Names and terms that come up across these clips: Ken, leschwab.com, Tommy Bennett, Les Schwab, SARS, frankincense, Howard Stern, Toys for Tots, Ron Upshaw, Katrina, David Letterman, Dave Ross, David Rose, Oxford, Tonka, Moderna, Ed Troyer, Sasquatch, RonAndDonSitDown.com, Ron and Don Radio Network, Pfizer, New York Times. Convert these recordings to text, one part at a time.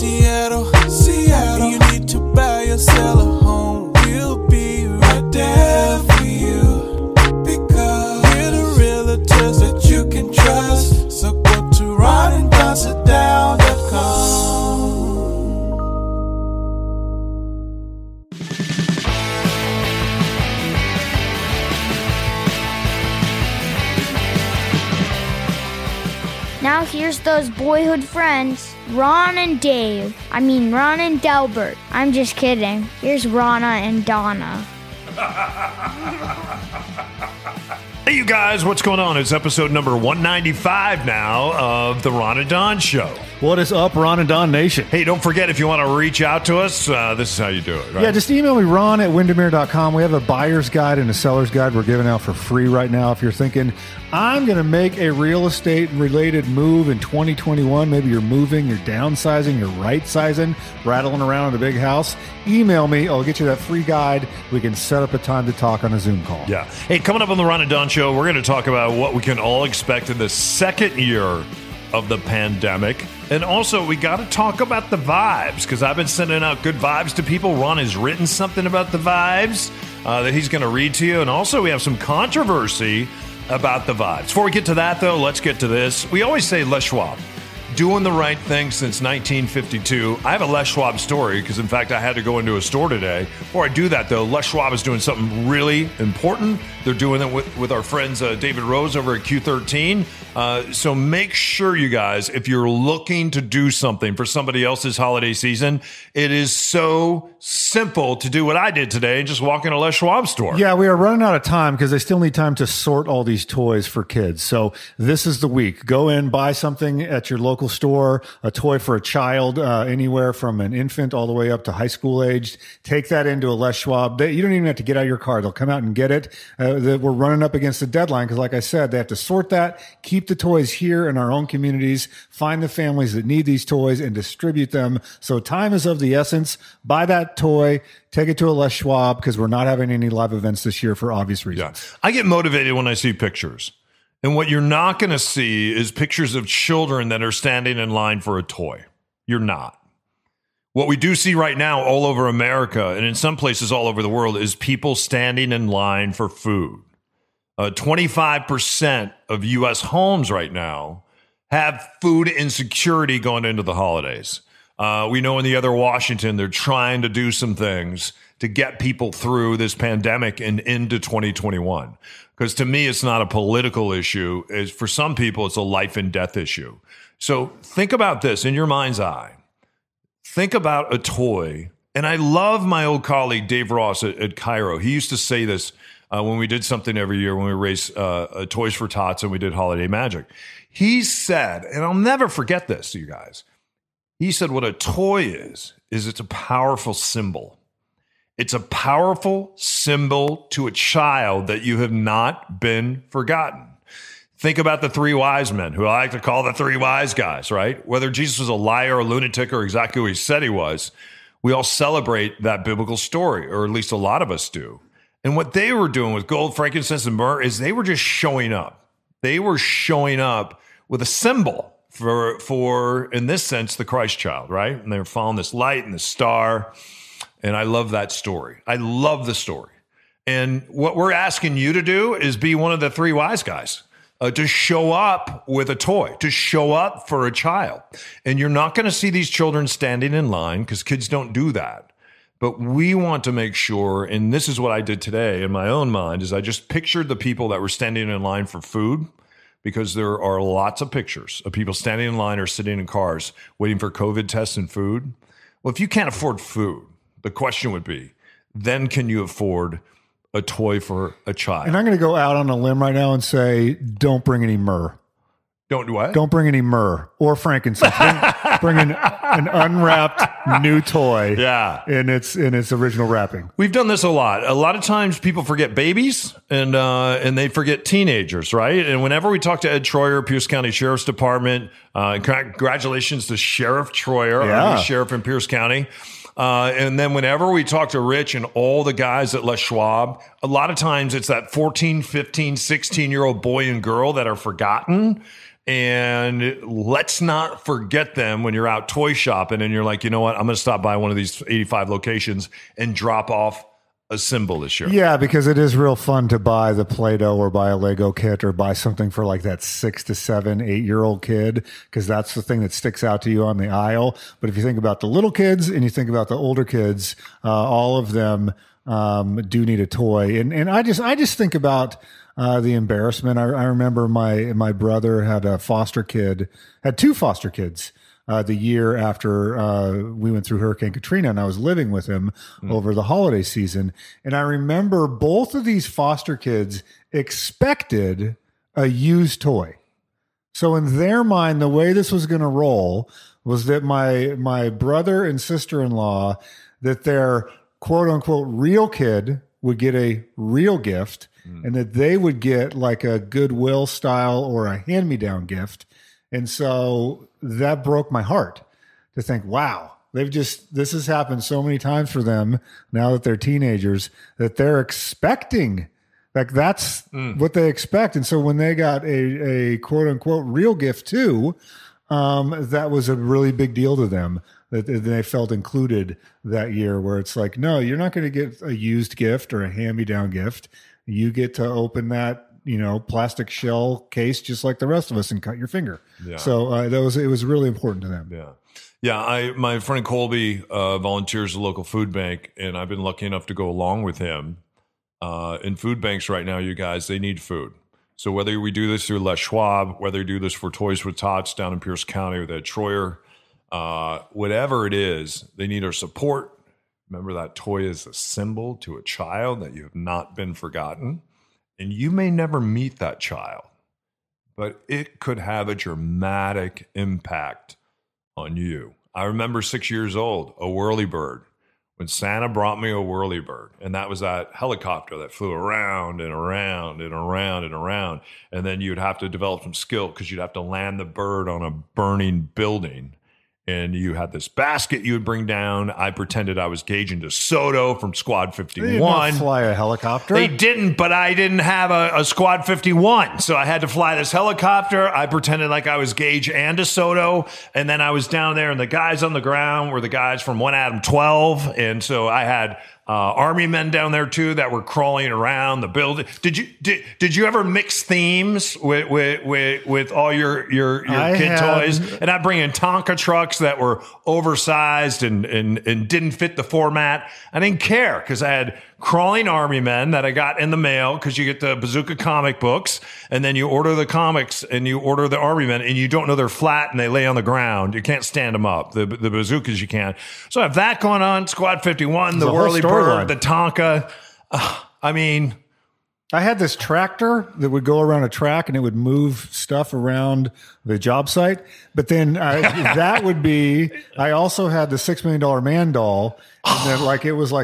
Seattle, Seattle. If you need to buy or sell a home, we'll be right there for you, because we're the realtors that you can trust. So go to RonAndDonSitDown.com. Now here's those boyhood friends, Ron and Dave. I mean, Ron and Delbert. I'm just kidding. Here's Ronna and Donna. Hey, you guys, what's going on? It's episode number 195 now of the Ron and Don Show. What is up, Ron and Don Nation? Hey, don't forget, if you want to reach out to us, this is how you do it, right? Yeah, just email me, Ron at Windermere.com. We have a buyer's guide and a seller's guide we're giving out for free right now. If you're thinking, I'm going to make a real estate-related move in 2021, maybe you're moving, you're downsizing, you're right-sizing, rattling around in a big house, email me. I'll get you that free guide. We can set up a time to talk on a Zoom call. Yeah. Hey, coming up on the Ron and Don Show, we're going to talk about what we can all expect in the second year of the pandemic. And also, we got to talk about the vibes, because I've been sending out good vibes to people. Ron has written something about the vibes that he's going to read to you. And also, we have some controversy about the vibes. Before we get to that, though, let's get to this. We always say Les Schwab, doing the right thing since 1952. I have a Les Schwab story because, in fact, I had to go into a store today. Before I do that, though, Les Schwab is doing something really important. They're doing it with our friends David Rose over at Q13. So make sure, you guys, if you're looking to do something for somebody else's holiday season, it is so simple to do what I did today and just walk in a Les Schwab store. Yeah, we are running out of time because they still need time to sort all these toys for kids. So this is the week. Go in, buy something at your local store, a toy for a child, anywhere from an infant all the way up to high school aged. Take that into a Les Schwab. You don't even have to get out of your car. They'll come out and get it. We're running up against the deadline because, like I said, they have to sort that, keep the toys here in our own communities, find the families that need these toys, and distribute them. So time is of the essence. Buy that toy, take it to a Les Schwab, because we're not having any live events this year for obvious reasons. Yeah. I get motivated when I see pictures. And what you're not going to see is pictures of children that are standing in line for a toy. You're not. What we do see right now all over America, and in some places all over the world, is people standing in line for food. 25% of U.S. homes right now have food insecurity going into the holidays. We know in the other Washington, they're trying to do some things to get people through this pandemic and into 2021. Because to me, it's not a political issue. It's, for some people, it's a life and death issue. So think about this in your mind's eye. Think about a toy. And I love my old colleague, Dave Ross at KIRO. He used to say this when we did something every year, when we raised Toys for Tots and we did Holiday Magic. He said, and I'll never forget this, you guys. He said what a toy is it's a powerful symbol. It's a powerful symbol to a child that you have not been forgotten. Think about the three wise men, who I like to call the three wise guys, right? Whether Jesus was a liar, a lunatic, or exactly who he said he was, we all celebrate that biblical story, or at least a lot of us do. And what they were doing with gold, frankincense, and myrrh is they were just showing up. They were showing up with a symbol for in this sense, the Christ child, right? And they were following this light and the star. And I love that story. I love the story. And what we're asking you to do is be one of the three wise guys, to show up with a toy, to show up for a child. And you're not going to see these children standing in line because kids don't do that. But we want to make sure, and this is what I did today in my own mind, is I just pictured the people that were standing in line for food, because there are lots of pictures of people standing in line or sitting in cars waiting for COVID tests and food. Well, if you can't afford food, the question would be, then can you afford a toy for a child? And I'm going to go out on a limb right now and say, don't bring any myrrh. Don't do what? Don't bring any myrrh or frankincense. Bring an unwrapped new toy in its original wrapping. We've done this a lot. A lot of times people forget babies and they forget teenagers, right? And whenever we talk to Ed Troyer, Pierce County Sheriff's Department, congratulations to Sheriff Troyer, our new sheriff in Pierce County. And then whenever we talk to Rich and all the guys at Les Schwab, a lot of times it's that 14, 15, 16-year-old boy and girl that are forgotten. And let's not forget them when you're out toy shopping and you're like, you know what, I'm going to stop by one of these 85 locations and drop off a symbol this year. Yeah, because it is real fun to buy the Play-Doh or buy a Lego kit or buy something for like that 6 to 7, 8-year-old kid, because that's the thing that sticks out to you on the aisle. But if you think about the little kids and you think about the older kids, all of them do need a toy. And I just think about the embarrassment. I remember my brother had two foster kids. The year after we went through Hurricane Katrina, and I was living with him over the holiday season. And I remember both of these foster kids expected a used toy. So in their mind, the way this was going to roll was that my brother and sister-in-law, that their quote-unquote real kid would get a real gift, and that they would get like a Goodwill style or a hand-me-down gift. And so that broke my heart to think, wow, this has happened so many times for them now that they're teenagers, that they're expecting, like that's what they expect. And so when they got a quote unquote real gift too, that was a really big deal to them, that they felt included that year, where it's like, no, you're not going to get a used gift or a hand-me-down gift. You get to open that, plastic shell case, just like the rest of us, and cut your finger. Yeah. So it was really important to them. Yeah. Yeah. My friend Colby volunteers at a local food bank, and I've been lucky enough to go along with him. In food banks right now, you guys, they need food. So whether we do this through Les Schwab, whether you do this for Toys for Tots down in Pierce County with Ed Troyer, whatever it is, they need our support. Remember, that toy is a symbol to a child that you have not been forgotten. And you may never meet that child, but it could have a dramatic impact on you. I remember 6 years old, a whirlybird, when Santa brought me a whirlybird. And that was that helicopter that flew around and around and around and around. And then you'd have to develop some skill, because you'd have to land the bird on a burning building. And you had this basket you would bring down. I pretended I was gauging DeSoto from Squad 51. They didn't fly a helicopter. They didn't, but I didn't have a Squad 51. So I had to fly this helicopter. I pretended like I was Gage and DeSoto. And then I was down there, and the guys on the ground were the guys from One Adam 12. And so I had army men down there too that were crawling around the building. Did you ever mix themes with all your kid toys? And I bring in Tonka trucks that were oversized and didn't fit the format. I didn't care, because I had crawling army men that I got in the mail, because you get the bazooka comic books, and then you order the comics and you order the army men, and you don't know they're flat and they lay on the ground. You can't stand them up. The bazookas you can't. So I have that going on. Squad 51, the whirly bird. The Tonka. I had this tractor that would go around a track, and it would move stuff around the job site. But then I also had the $6 Million Man doll. And then there was a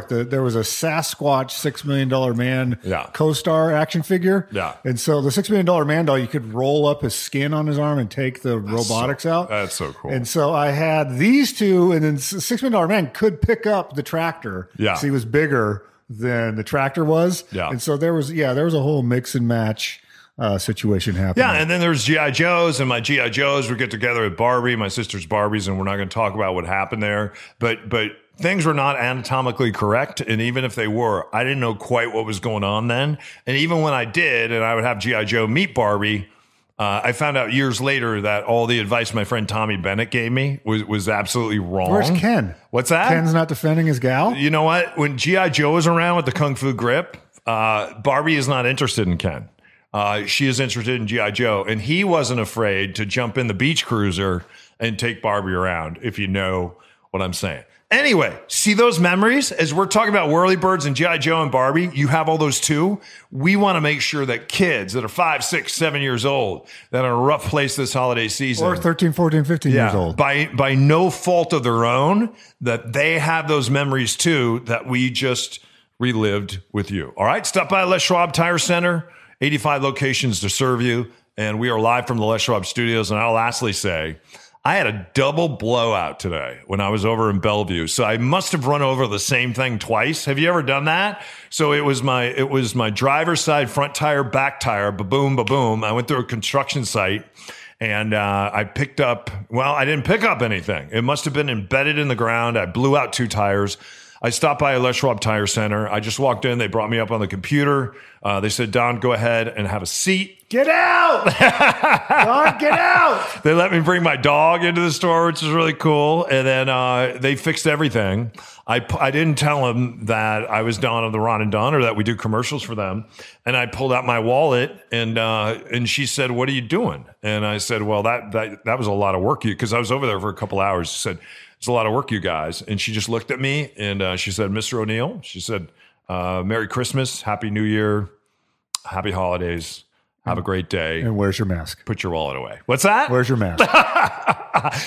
Sasquatch $6 Million Man co-star action figure. Yeah. And so the $6 Million Man doll, you could roll up his skin on his arm and take the robotics out. That's so cool. And so I had these two, and then $6 Million Man could pick up the tractor. Yeah. So he was bigger than the tractor was. Yeah. And so there was a whole mix and match situation happening. Yeah, and then there's G.I. Joes, and my G.I. Joes would get together with Barbie, my sister's Barbies, and we're not going to talk about what happened there. But things were not anatomically correct, and even if they were, I didn't know quite what was going on then. And even when I did, and I would have G.I. Joe meet Barbie, I found out years later that all the advice my friend Tommy Bennett gave me was absolutely wrong. Where's Ken? What's that? Ken's not defending his gal? You know what? When G.I. Joe is around with the Kung Fu grip, Barbie is not interested in Ken. She is interested in G.I. Joe, and he wasn't afraid to jump in the beach cruiser and take Barbie around, if you know what I'm saying. Anyway, see those memories? As we're talking about Whirlybirds and G.I. Joe and Barbie, you have all those too. We want to make sure that kids that are 5, 6, 7 years old that are in a rough place this holiday season, or 13, 14, 15 years old, by no fault of their own, that they have those memories too that we just relived with you. All right, stop by Les Schwab Tire Center, 85 locations to serve you. And we are live from the Les Schwab Studios. And I'll lastly say, I had a double blowout today when I was over in Bellevue. So I must have run over the same thing twice. Have you ever done that? So it was my driver's side front tire, back tire, ba-boom, ba-boom. I went through a construction site, And I picked up, well, I didn't pick up anything. It must have been embedded in the ground. I blew out 2 tires. I stopped by a Les Schwab Tire Center. I just walked in. They brought me up on the computer. They said, Don, go ahead and have a seat. Get out! Don, get out! They let me bring my dog into the store, which is really cool. And then they fixed everything. I didn't tell them that I was Don of the Ron and Don or that we do commercials for them. And I pulled out my wallet, and she said, what are you doing? And I said, well, that was a lot of work. Because I was over there for a couple hours. She said, it's a lot of work, you guys. And she just looked at me and she said, Mr. O'Neill, she said, Merry Christmas, Happy New Year, Happy Holidays, have a great day. And where's your mask? Put your wallet away. What's that? Where's your mask?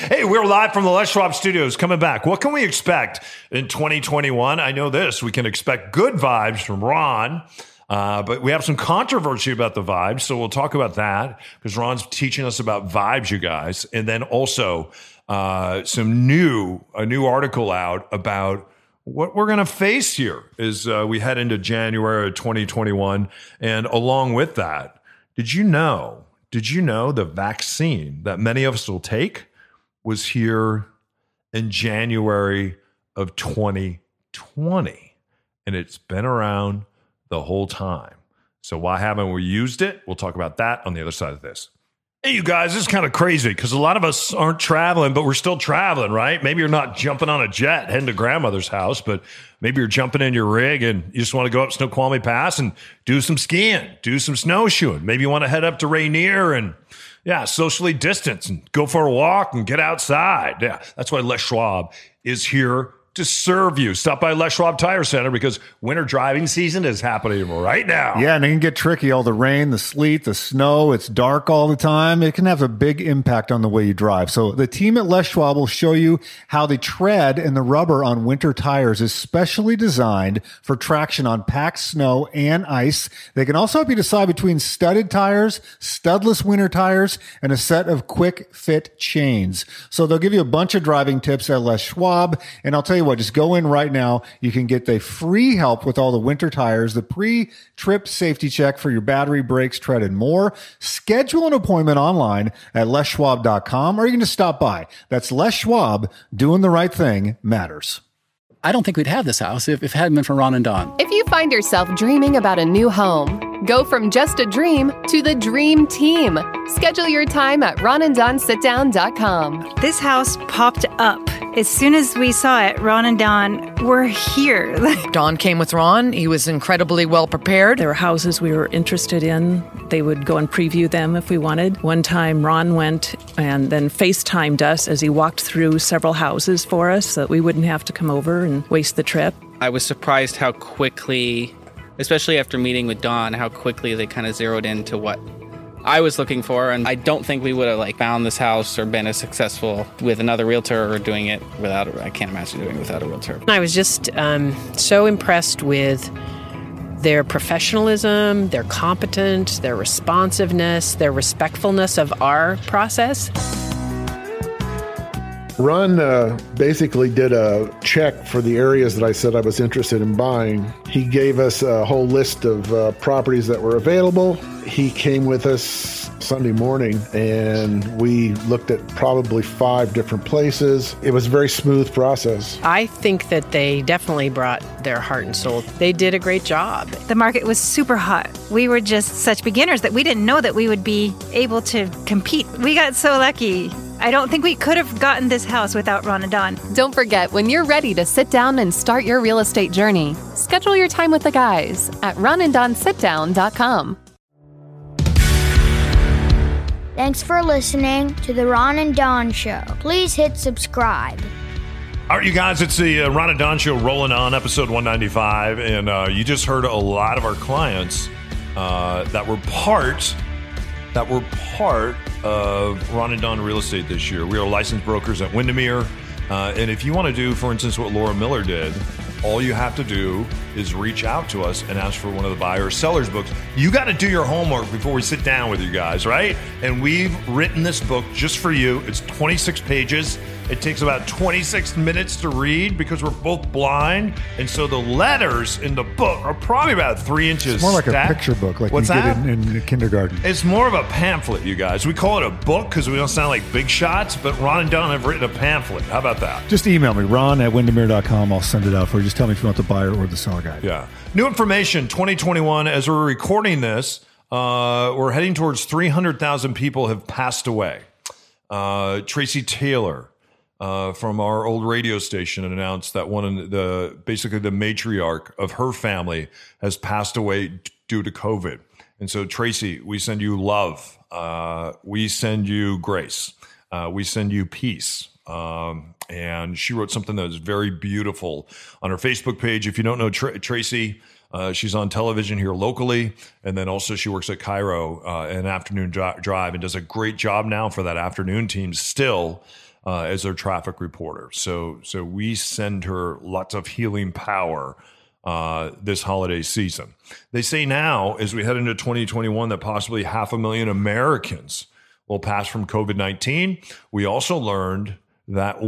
Hey, we're live from the Les Schwab Studios coming back. What can we expect in 2021? I know this. We can expect good vibes from Ron. But we have some controversy about the vibes, so we'll talk about that because Ron's teaching us about vibes, you guys. And then also a new article out about what we're going to face here as we head into January of 2021. And along with that, did you know the vaccine that many of us will take was here in January of 2020? And it's been around the whole time. So why haven't we used it? We'll talk about that on the other side of this. Hey, you guys, this is kind of crazy because a lot of us aren't traveling, but we're still traveling, right? Maybe you're not jumping on a jet heading to grandmother's house, but maybe you're jumping in your rig and you just want to go up Snoqualmie Pass and do some skiing, do some snowshoeing. Maybe you want to head up to Rainier and, yeah, socially distance and go for a walk and get outside. Yeah, that's why Les Schwab is here to serve you. Stop by Les Schwab Tire Center because winter driving season is happening right now. Yeah, and it can get tricky. All the rain, the sleet, the snow, it's dark all the time. It can have a big impact on the way you drive. So the team at Les Schwab will show you how the tread and the rubber on winter tires is specially designed for traction on packed snow and ice. They can also help you decide between studded tires, studless winter tires, and a set of quick fit chains. So they'll give you a bunch of driving tips at Les Schwab, and I'll tell you what, just go in right now. You can get the free help with all the winter tires, the pre-trip safety check for your battery, brakes, tread, and more. Schedule an appointment online at leschwab.com, or you can just stop by. That's Les Schwab. Doing the right thing matters. I don't think we'd have this house if it hadn't been for Ron and Don. If you find yourself dreaming about a new home, go from just a dream to the dream team. Schedule your time at RonAndDonSitDown.com. This house popped up. As soon as we saw it, Ron and Don were here. Don came with Ron. He was incredibly well prepared. There were houses we were interested in. They would go and preview them if we wanted. One time, Ron went and then FaceTimed us as he walked through several houses for us so that we wouldn't have to come over and waste the trip. I was surprised how quickly, especially after meeting with Don, how quickly they kind of zeroed into what I was looking for, and I don't think we would have found this house or been as successful with another realtor or doing it without. I can't imagine doing it without a realtor. I was just so impressed with their professionalism, their competence, their responsiveness, their respectfulness of our process. Ron basically did a check for the areas that I said I was interested in buying. He gave us a whole list of properties that were available. He came with us Sunday morning, and we looked at probably 5 different places. It was a very smooth process. I think that they definitely brought their heart and soul. They did a great job. The market was super hot. We were just such beginners that we didn't know that we would be able to compete. We got so lucky. I don't think we could have gotten this house without Ron and Don. Don't forget, when you're ready to sit down and start your real estate journey, schedule your time with the guys at RonAndDonSitDown.com. Thanks for listening to the Ron and Don Show. Please hit subscribe. All right, you guys, it's the Ron and Don Show rolling on, episode 195. And you just heard a lot of our clients that were part of Ron and Don Real Estate this year. We are licensed brokers at Windermere. And if you want to do, for instance, what Laura Miller did, all you have to do is reach out to us and ask for one of the buyer or seller's books. You got to do your homework before we sit down with you guys, right? And we've written this book just for you. It's 26 pages. It takes about 26 minutes to read because we're both blind. And so the letters in the book are probably about 3 inches. It's more like stacked. A picture book, like What's you that? Get in kindergarten. It's more of a pamphlet, you guys. We call it a book because we don't sound like big shots, but Ron and Don have written a pamphlet. How about that? Just email me, ron@windermere.com. I'll send it out for you. Just tell me if you want the buyer or the seller guide. Yeah. New information, 2021, as we're recording this, we're heading towards 300,000 people have passed away. Tracy Taylor from our old radio station announced that one of the basically the matriarch of her family has passed away due to COVID. And so, Tracy, we send you love. We send you grace. We send you peace. And she wrote something that was very beautiful on her Facebook page. If you don't know Tracy, she's on television here locally, and then also she works at KIRO, an afternoon drive, and does a great job now for that afternoon team still as their traffic reporter. So we send her lots of healing power this holiday season. They say now, as we head into 2021, that possibly 500,000 Americans will pass from COVID-19. We also learned that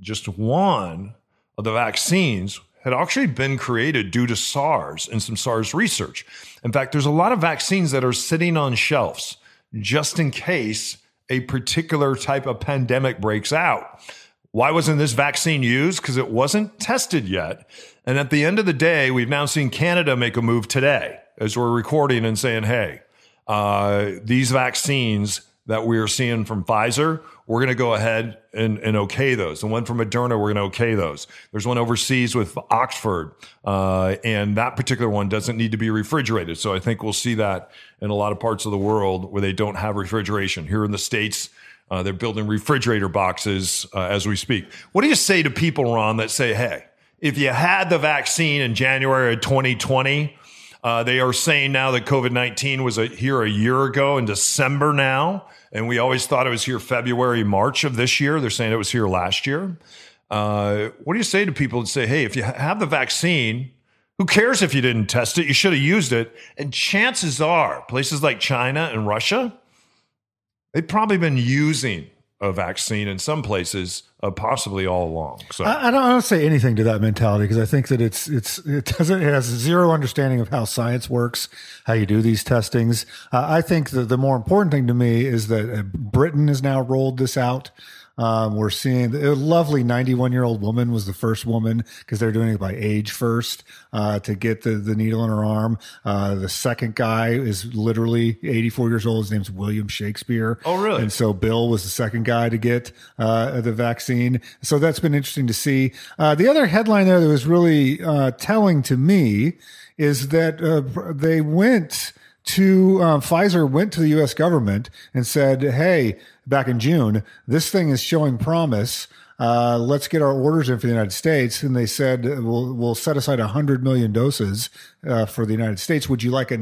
just one of the vaccines had actually been created due to SARS and some SARS research. In fact, there's a lot of vaccines that are sitting on shelves just in case a particular type of pandemic breaks out. Why wasn't this vaccine used? Because it wasn't tested yet. And at the end of the day, we've now seen Canada make a move today as we're recording and saying, hey, these vaccines that we are seeing from Pfizer, we're going to go ahead and okay those. The one from Moderna, we're going to okay those. There's one overseas with Oxford, and that particular one doesn't need to be refrigerated. So I think we'll see that in a lot of parts of the world where they don't have refrigeration. Here in the States, they're building refrigerator boxes as we speak. What do you say to people, Ron, that say, hey, if you had the vaccine in January of 2020, they are saying now that COVID-19 was here a year ago in December now, and we always thought it was here February, March of this year. They're saying it was here last year. What do you say to people that say, hey, if you have the vaccine, who cares if you didn't test it? You should have used it. And chances are places like China and Russia, they've probably been using a vaccine in some places, possibly all along. So I don't say anything to that mentality because I think that it has zero understanding of how science works, how you do these testings. I think that the more important thing to me is that Britain has now rolled this out. We're seeing a lovely 91-year-old woman was the first woman because they're doing it by age first to get the needle in her arm. The second guy is literally 84 years old. His name's William Shakespeare. Oh, really? And so Bill was the second guy to get the vaccine. So that's been interesting to see. The other headline there that was really telling to me is that they went to Pfizer went to the U.S. government and said, hey, back in June, this thing is showing promise. Let's get our orders in for the United States. And they said, we'll set aside 100 million doses for the United States. Would you like to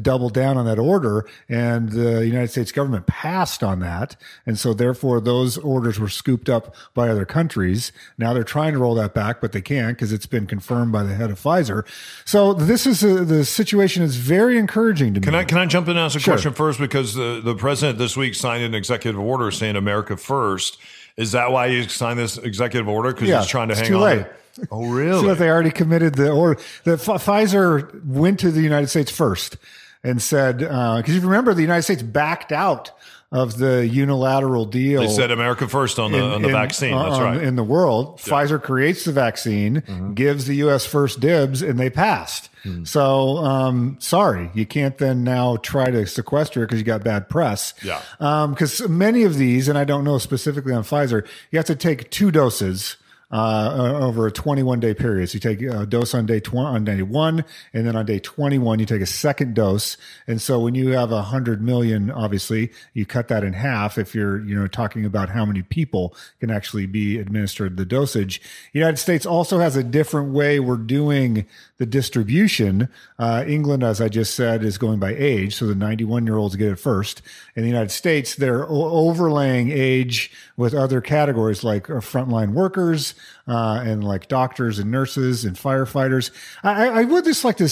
double down on that order? And the United States government passed on that. And so therefore those orders were scooped up by other countries. Now they're trying to roll that back, but they can't because it's been confirmed by the head of Pfizer. So this is the situation is very encouraging to me. Can I jump in and ask a question first? Because the president this week signed an executive order saying America first. Is that why you signed this executive order? Because he's trying to hang on. Oh, really? So they already committed the order. Pfizer went to the United States first and said, because you remember the United States backed out of the unilateral deal. They said America first on the vaccine. That's right. In the world, yeah. Pfizer creates the vaccine, gives the U.S. first dibs, and they passed. So, sorry, you can't then now try to sequester it because you got bad press. Yeah. Because many of these, and I don't know specifically on Pfizer, you have to take two doses over a 21-day period. So you take a dose on day 1, and then on day 21, you take a second dose. And so when you have 100 million, obviously you cut that in half. If you're, talking about how many people can actually be administered the dosage. United States also has a different way we're doing the distribution. England, as I just said, is going by age. So the 91-year-olds get it first. In the United States, they're overlaying age with other categories like frontline workers, and like doctors and nurses and firefighters. I would just like to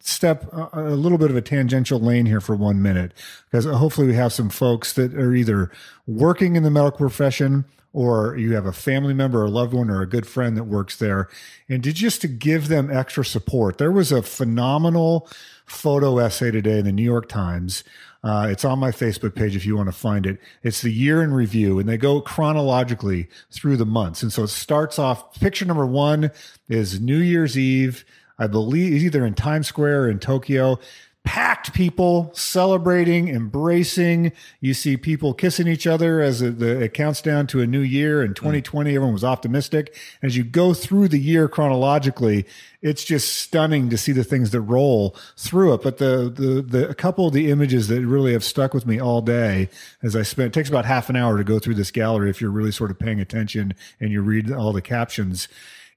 step a little bit of a tangential lane here for 1 minute, because hopefully we have some folks that are either working in the medical profession, or you have a family member or a loved one or a good friend that works there, and just to give them extra support. There was a phenomenal photo essay today in the New York Times. It's on my Facebook page if you want to find it. It's the year in review, and they go chronologically through the months. And so it starts off, picture number one is New Year's Eve, I believe, either in Times Square or in Tokyo. Packed people celebrating, embracing. You see people kissing each other as it counts down to a new year. In 2020, everyone was optimistic. As you go through the year chronologically, it's just stunning to see the things that roll through it. But the a couple of the images that really have stuck with me all day as I spent, it takes about half an hour to go through this gallery if you're really sort of paying attention and you read all the captions,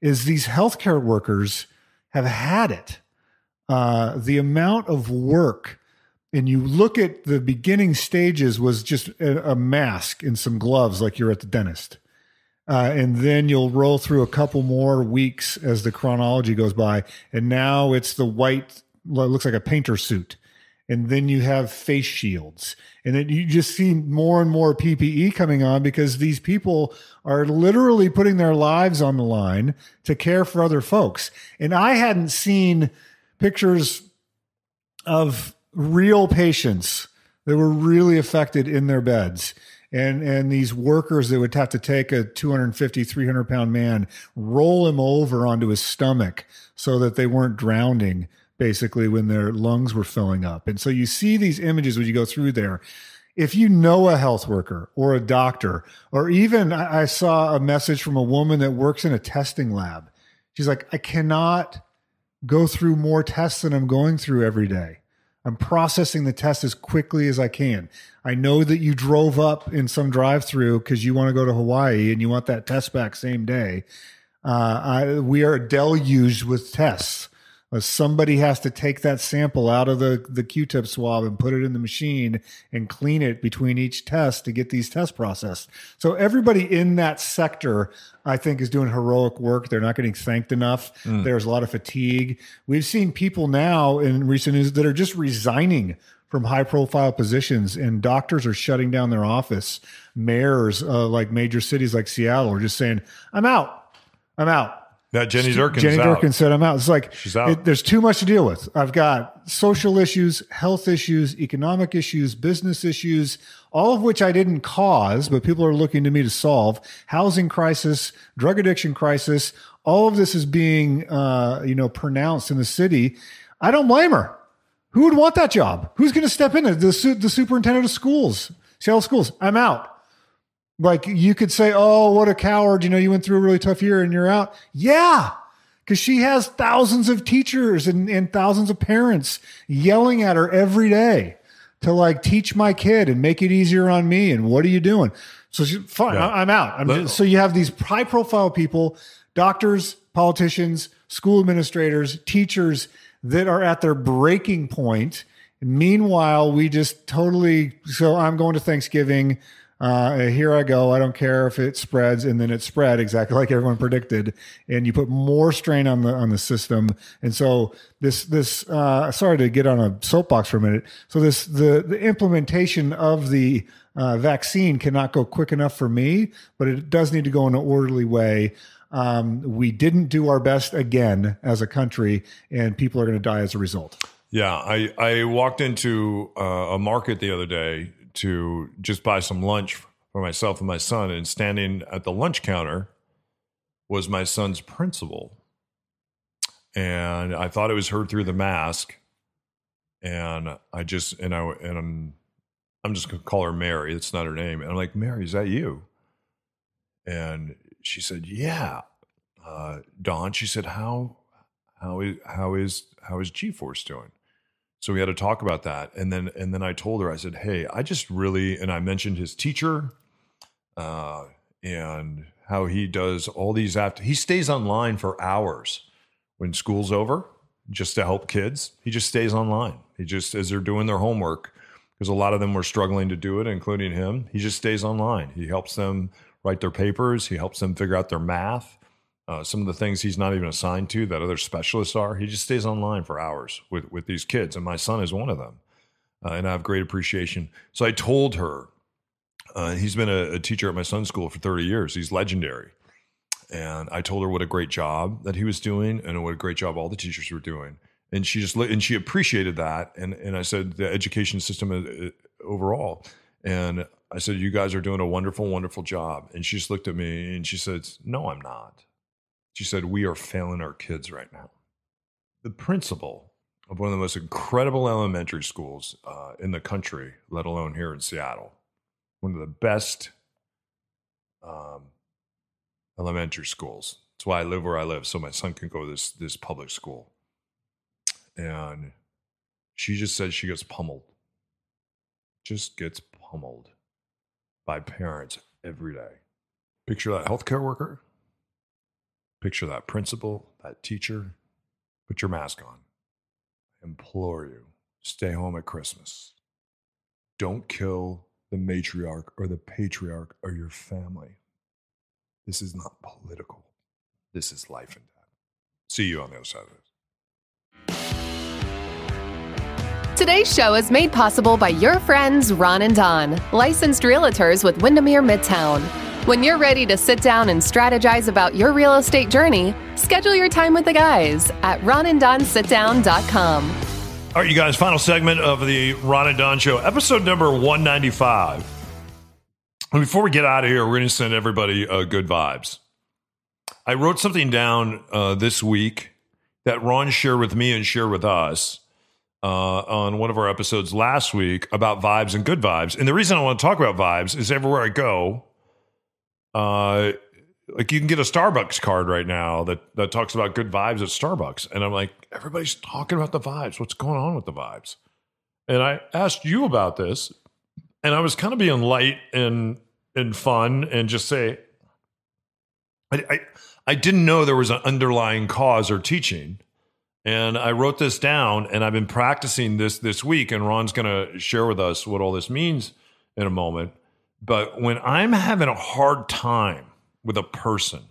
is these healthcare workers have had it. The amount of work, and you look at the beginning stages, was just a mask and some gloves like you're at the dentist. And then you'll roll through a couple more weeks as the chronology goes by. And now it's the white, looks like a painter suit. And then you have face shields. And then you just see more and more PPE coming on, because these people are literally putting their lives on the line to care for other folks. And I hadn't seen pictures of real patients that were really affected in their beds, and these workers that would have to take a 250, 300-pound man, roll him over onto his stomach so that they weren't drowning, basically, when their lungs were filling up. And so you see these images when you go through there. If you know a health worker or a doctor, or even I saw a message from a woman that works in a testing lab. She's like, I cannot go through more tests than I'm going through every day. I'm processing the test as quickly as I can. I know that you drove up in some drive-through because you want to go to Hawaii and you want that test back same day. We are deluged with tests. Somebody has to take that sample out of the Q-tip swab and put it in the machine and clean it between each test to get these tests processed. So everybody in that sector, I think, is doing heroic work. They're not getting thanked enough. There's a lot of fatigue. We've seen people now in recent news that are just resigning from high-profile positions, and doctors are shutting down their office. Mayors, like major cities like Seattle, are just saying, I'm out. I'm out. Now, Jenny Durkan said, I'm out. It's like, she's out. There's too much to deal with. I've got social issues, health issues, economic issues, business issues, all of which I didn't cause, but people are looking to me to solve. Housing crisis, drug addiction crisis. All of this is being, pronounced in the city. I don't blame her. Who would want that job? Who's going to step in? The superintendent of schools, Seattle schools. I'm out. Like, you could say, oh, what a coward. You know, you went through a really tough year and you're out. Yeah, because she has thousands of teachers and thousands of parents yelling at her every day to, like, teach my kid and make it easier on me. And what are you doing? So she's fine. Yeah. I'm out. So you have these high profile people, doctors, politicians, school administrators, teachers that are at their breaking point. And meanwhile, I'm going to Thanksgiving. Here I go. I don't care if it spreads. And then it spread exactly like everyone predicted. And you put more strain on the system. And so this, sorry to get on a soapbox for a minute. So the implementation of the vaccine cannot go quick enough for me, but it does need to go in an orderly way. We didn't do our best again as a country, and people are going to die as a result. Yeah. I walked into a market the other day to just buy some lunch for myself and my son, and standing at the lunch counter was my son's principal. And I thought it was her through the mask. And I'm just gonna call her Mary. It's not her name. And I'm like, Mary, is that you? And she said, yeah. Don, she said, how is G-Force doing? So we had to talk about that. And then I told her, I said, hey, I mentioned his teacher and how he does all these he stays online for hours when school's over just to help kids. He just stays online. He just, as they're doing their homework, because a lot of them were struggling to do it, including him, he just stays online. He helps them write their papers. He helps them figure out their math. Some of the things he's not even assigned to that other specialists are. He just stays online for hours with these kids. And my son is one of them. And I have great appreciation. So I told her, he's been a teacher at my son's school for 30 years. He's legendary. And I told her what a great job that he was doing and what a great job all the teachers were doing. And she just, and she appreciated that. And I said, the education system overall. And I said, you guys are doing a wonderful, wonderful job. And she just looked at me and she said, no, I'm not. She said, we are failing our kids right now. The principal of one of the most incredible elementary schools in the country, let alone here in Seattle, one of the best elementary schools. That's why I live where I live, so my son can go to this public school. And she just said she gets pummeled. Just gets pummeled by parents every day. Picture that healthcare worker. Picture that principal, that teacher. Put your mask on. I implore you, stay home at Christmas. Don't kill the matriarch or the patriarch or your family. This is not political. This is life and death. See you on the other side of this. Today's show is made possible by your friends Ron and Don, licensed realtors with Windermere Midtown. When you're ready to sit down and strategize about your real estate journey, schedule your time with the guys at RonAndDonSitDown.com. All right, you guys, final segment of the Ron and Don Show, episode number 195. And before we get out of here, we're going to send everybody good vibes. I wrote something down this week that Ron shared with me and shared with us on one of our episodes last week about vibes and good vibes. And the reason I want to talk about vibes is everywhere I go, like you can get a Starbucks card right now that talks about good vibes at Starbucks. And I'm like, everybody's talking about the vibes. What's going on with the vibes? And I asked you about this, and I was kind of being light and fun and just say, I didn't know there was an underlying cause or teaching. And I wrote this down, and I've been practicing this week, and Ron's going to share with us what all this means in a moment. But when I'm having a hard time with a person,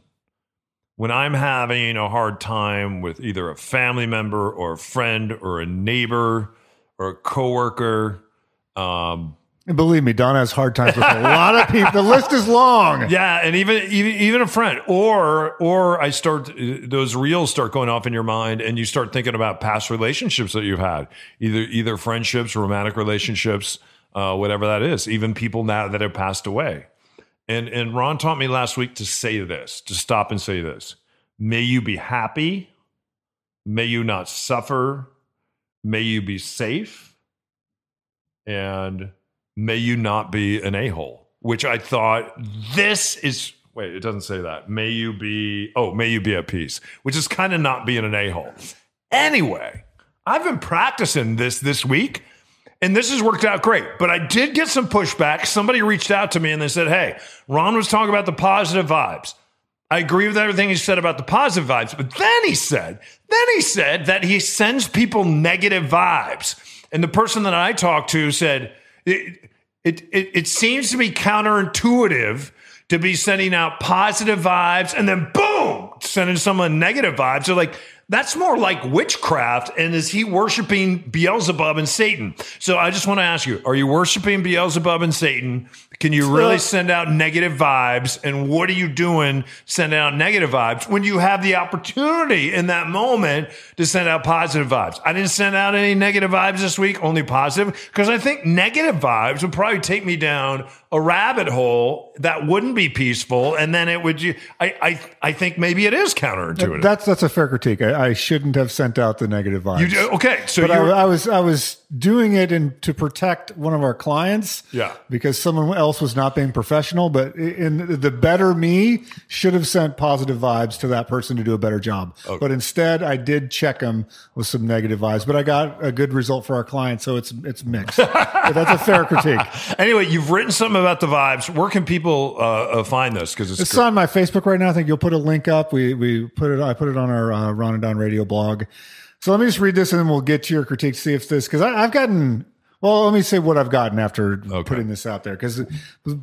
when I'm having a hard time with either a family member or a friend or a neighbor or a coworker, and believe me, Don has hard times with a lot of people. The list is long. Yeah, and even a friend, or I start, those reels start going off in your mind, and you start thinking about past relationships that you've had, either friendships, romantic relationships. Whatever that is, even people now that have passed away. And Ron taught me last week to say this, to stop and say this. May you be happy. May you not suffer. May you be safe. And may you not be an a-hole, which I thought wait, it doesn't say that. May you be at peace, which is kind of not being an a-hole. Anyway, I've been practicing this week. And this has worked out great, but I did get some pushback. Somebody reached out to me and they said, hey, Ron was talking about the positive vibes. I agree with everything he said about the positive vibes, but then he said that he sends people negative vibes. And the person that I talked to said, it seems to be counterintuitive to be sending out positive vibes and then boom, sending someone negative vibes. They're like, that's more like witchcraft, and is he worshiping Beelzebub and Satan? So I just want to ask you, are you worshiping Beelzebub and Satan? Can you really send out negative vibes? And what are you doing sending out negative vibes when you have the opportunity in that moment to send out positive vibes? I didn't send out any negative vibes this week, only positive, because I think negative vibes would probably take me down a rabbit hole that wouldn't be peaceful, and then it would. I think maybe it is counterintuitive. That's a fair critique. I shouldn't have sent out the negative vibes. Okay, so I was doing it to protect one of our clients. Yeah, because someone else was not being professional. But in the better me should have sent positive vibes to that person to do a better job. Okay. But instead, I did check them with some negative vibes. But I got a good result for our client, so it's mixed. But that's a fair critique. Anyway, you've written something about the vibes. Where can people find this? Because it's on my Facebook right now. I think you'll put a link up. We put it. I put it on our Ron and Don Radio blog. So let me just read this, and then we'll get to your critique. See if this, because I've gotten Well, let me say what I've gotten after putting this out there, because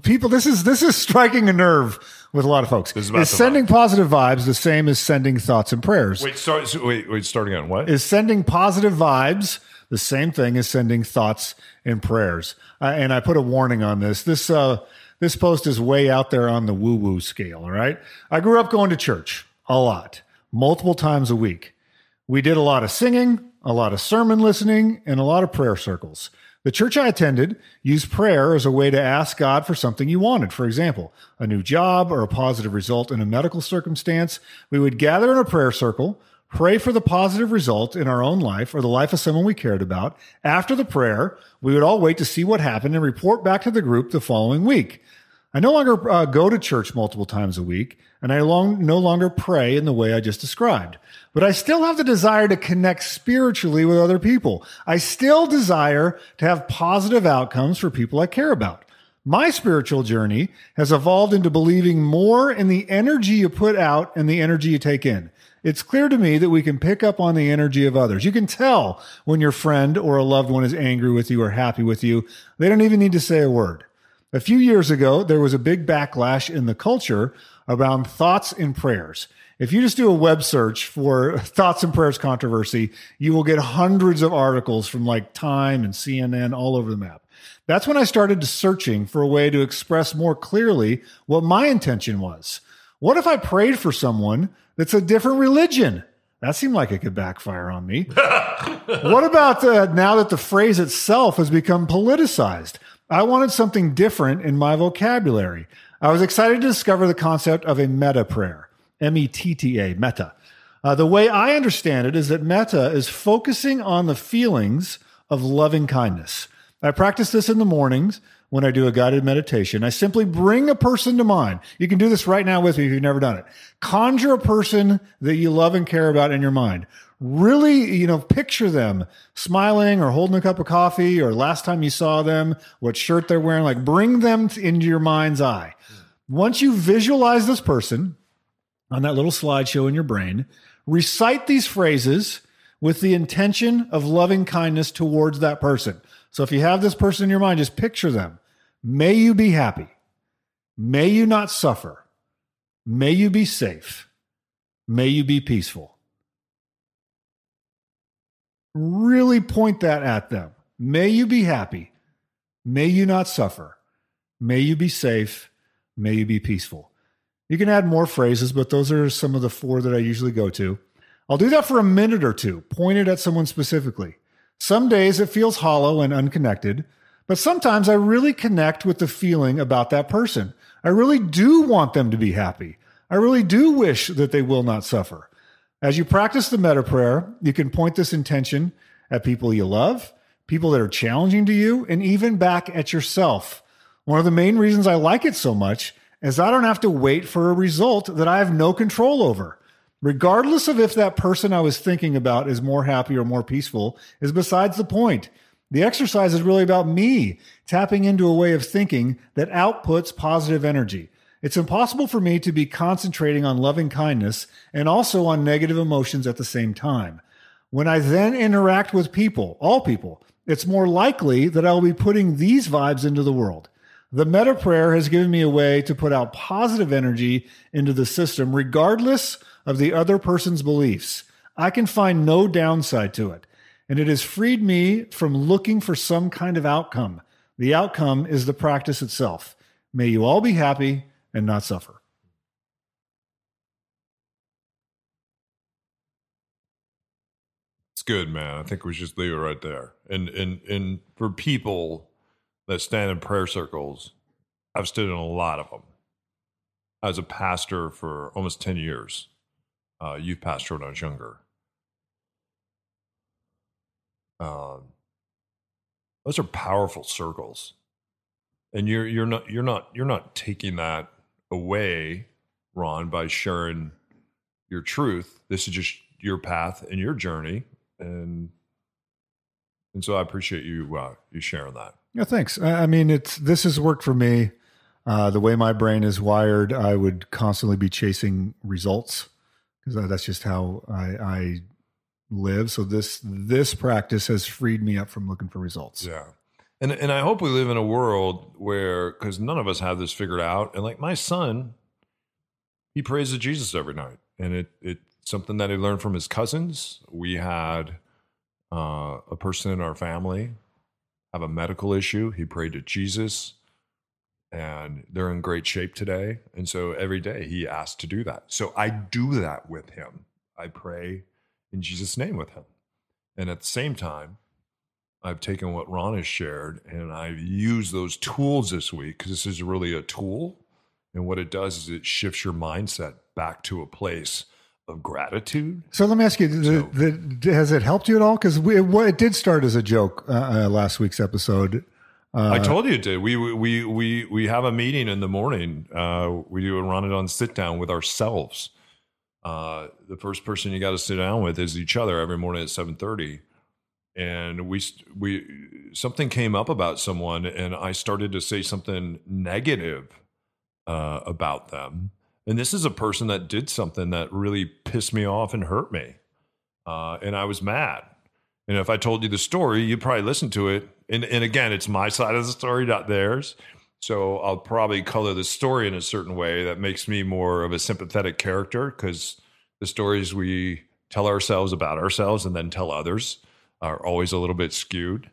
people, this is striking a nerve with a lot of folks. This is about sending positive vibes the same as sending thoughts and prayers? Wait, starting on what? Is sending positive vibes the same thing as sending thoughts and prayers? And I put a warning on this. This post is way out there on the woo-woo scale, all right? I grew up going to church a lot, multiple times a week. We did a lot of singing, a lot of sermon listening, and a lot of prayer circles. The church I attended used prayer as a way to ask God for something you wanted. For example, a new job or a positive result in a medical circumstance. We would gather in a prayer circle, pray for the positive result in our own life or the life of someone we cared about. After the prayer, we would all wait to see what happened and report back to the group the following week. I no longer go to church multiple times a week, and I no longer pray in the way I just described. But I still have the desire to connect spiritually with other people. I still desire to have positive outcomes for people I care about. My spiritual journey has evolved into believing more in the energy you put out and the energy you take in. It's clear to me that we can pick up on the energy of others. You can tell when your friend or a loved one is angry with you or happy with you. They don't even need to say a word. A few years ago, there was a big backlash in the culture around thoughts and prayers. If you just do a web search for thoughts and prayers controversy, you will get hundreds of articles from like Time and CNN all over the map. That's when I started searching for a way to express more clearly what my intention was. What if I prayed for someone that's a different religion? That seemed like it could backfire on me. What about now that the phrase itself has become politicized? I wanted something different in my vocabulary. I was excited to discover the concept of a metta prayer, M-E-T-T-A, metta. The way I understand it is that metta is focusing on the feelings of loving kindness. I practice this in the mornings when I do a guided meditation. I simply bring a person to mind. You can do this right now with me if you've never done it. Conjure a person that you love and care about in your mind. Really, picture them smiling or holding a cup of coffee or last time you saw them, what shirt they're wearing, like bring them into your mind's eye. Once you visualize this person on that little slideshow in your brain, recite these phrases with the intention of loving kindness towards that person. So if you have this person in your mind, just picture them. May you be happy. May you not suffer. May you be safe. May you be peaceful. Really point that at them. May you be happy. May you not suffer. May you be safe. May you be peaceful. You can add more phrases, but those are some of the four that I usually go to. I'll do that for a minute or two, pointed at someone specifically. Some days it feels hollow and unconnected, but sometimes I really connect with the feeling about that person. I really do want them to be happy. I really do wish that they will not suffer. As you practice the metta prayer, you can point this intention at people you love, people that are challenging to you, and even back at yourself. One of the main reasons I like it so much is I don't have to wait for a result that I have no control over. Regardless of if that person I was thinking about is more happy or more peaceful is besides the point. The exercise is really about me tapping into a way of thinking that outputs positive energy. It's impossible for me to be concentrating on loving kindness and also on negative emotions at the same time. When I then interact with people, all people, it's more likely that I'll be putting these vibes into the world. The metta prayer has given me a way to put out positive energy into the system, regardless of the other person's beliefs. I can find no downside to it, and it has freed me from looking for some kind of outcome. The outcome is the practice itself. May you all be happy and not suffer. It's good, man. I think we should just leave it right there. And for people that stand in prayer circles, I've stood in a lot of them. I was a pastor for almost 10 years. Youth pastor when I was younger. Those are powerful circles. And you're not taking that away, Ron, by sharing your truth. This is just your path and your journey, and so I appreciate you sharing that. Yeah, thanks. I mean, this has worked for me. The way my brain is wired, I would constantly be chasing results because that's just how I live. So this practice has freed me up from looking for results. Yeah. And I hope we live in a world where, because none of us have this figured out. And like my son, he prays to Jesus every night. And it's something that he learned from his cousins. We had a person in our family have a medical issue. He prayed to Jesus and they're in great shape today. And so every day he asked to do that. So I do that with him. I pray in Jesus' name with him. And at the same time, I've taken what Ron has shared and I've used those tools this week, because this is really a tool. And what it does is it shifts your mindset back to a place of gratitude. So let me ask you, has it helped you at all? Because it did start as a joke last week's episode. I told you it did. We have a meeting in the morning. We do a Ron and Don sit down with ourselves. The first person you got to sit down with is each other every morning at 7:30. And we something came up about someone, and I started to say something negative about them. And this is a person that did something that really pissed me off and hurt me. And I was mad. And if I told you the story, you'd probably listen to it. And again, it's my side of the story, not theirs. So I'll probably color the story in a certain way that makes me more of a sympathetic character, because the stories we tell ourselves about ourselves and then tell others are always a little bit skewed.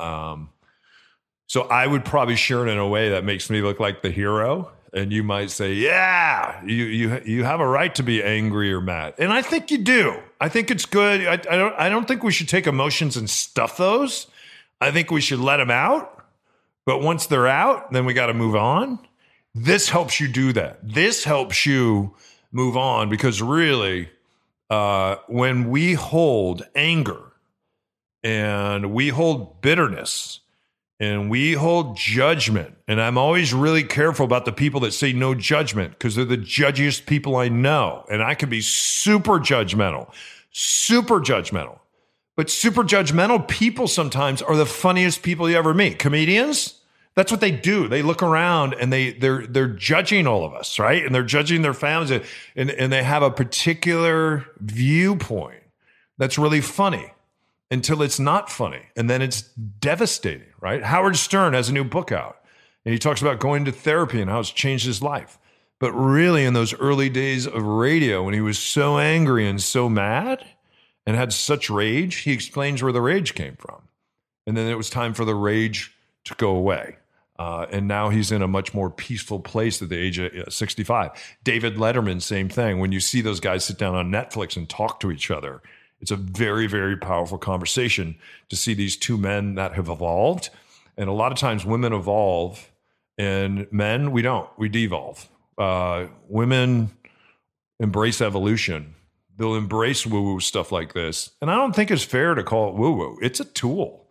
So I would probably share it in a way that makes me look like the hero. And you might say, yeah, you have a right to be angry or mad. And I think you do. I think it's good. I don't think we should take emotions and stuff those. I think we should let them out. But once they're out, then we got to move on. This helps you do that. This helps you move on, because really, when we hold anger and we hold bitterness and we hold judgment, and I'm always really careful about the people that say no judgment, because they're the judgiest people I know. And I can be super judgmental. But super judgmental people sometimes are the funniest people you ever meet. Comedians, that's what they do. They look around and they're judging all of us, right? And they're judging their families, and they have a particular viewpoint that's really funny until it's not funny. And then it's devastating, right? Howard Stern has a new book out, and he talks about going to therapy and how it's changed his life. But really, in those early days of radio, when he was so angry and so mad, and had such rage, he explains where the rage came from. And then it was time for the rage to go away. And now he's in a much more peaceful place at the age of 65. David Letterman, same thing. When you see those guys sit down on Netflix and talk to each other, it's a very, very powerful conversation to see these two men that have evolved. And a lot of times women evolve and men, we don't. We devolve. Women embrace evolution. They'll embrace woo-woo stuff like this. And I don't think it's fair to call it woo-woo. It's a tool.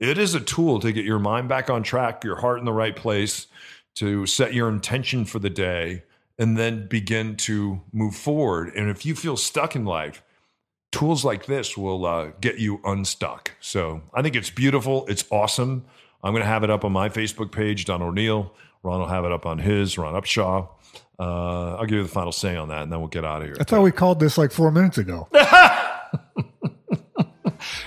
It is a tool to get your mind back on track, your heart in the right place, to set your intention for the day, and then begin to move forward. And if you feel stuck in life, tools like this will get you unstuck. So I think it's beautiful. It's awesome. I'm going to have it up on my Facebook page, Don O'Neill. Ron will have it up on his, Ron Upshaw. I'll give you the final say on that, and then we'll get out of here. I thought we called this like 4 minutes ago.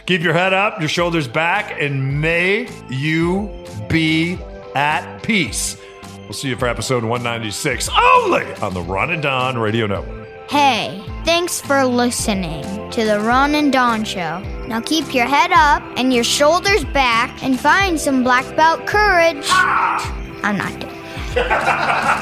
Keep your head up, your shoulders back, and may you be at peace. We'll see you for episode 196 only on the Ron and Don Radio Network. Hey, thanks for listening to the Ron and Don Show. Now keep your head up and your shoulders back and find some black belt courage. Ah! I'm not doing it.